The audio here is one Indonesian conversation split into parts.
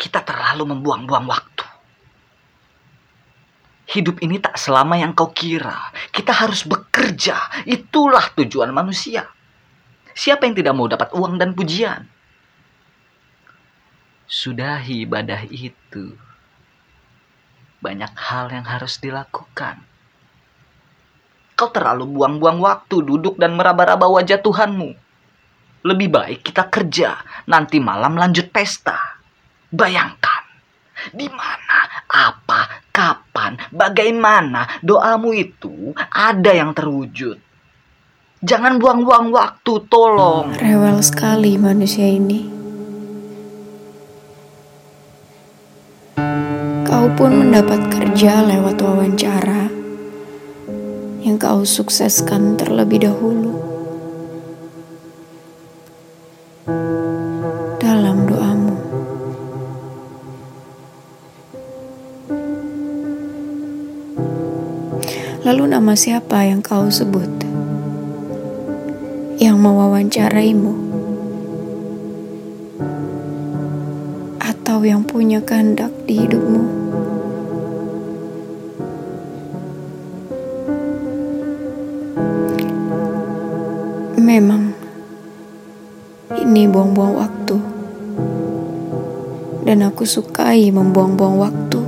kita terlalu membuang-buang waktu. Hidup ini tak selama yang kau kira. Kita harus bekerja. Itulah tujuan manusia. Siapa yang tidak mau dapat uang dan pujian? Sudahi ibadah itu. Banyak hal yang harus dilakukan. Kau terlalu buang-buang waktu duduk dan meraba-raba wajah Tuhanmu. Lebih baik kita kerja. Nanti malam lanjut pesta. Bayangkan. Di mana, apa, kapan, bagaimana doamu itu ada yang terwujud. Jangan buang-buang waktu, tolong. Rewel sekali manusia ini. Kau pun mendapat kerja lewat wawancara yang kau sukseskan terlebih dahulu. Dalam doamu, lalu nama siapa yang kau sebut? Yang mewawancaraimu? Atau yang punya kehendak di hidupmu? Memang, ini buang-buang waktu. Dan aku sukai membuang-buang waktu.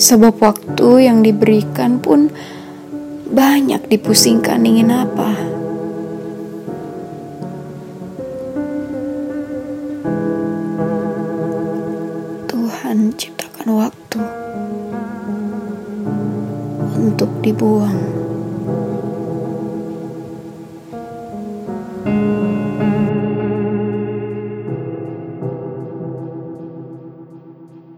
Sebab waktu yang diberikan pun banyak dipusingkan ingin apa. Tuhan ciptakan waktu untuk dibuang.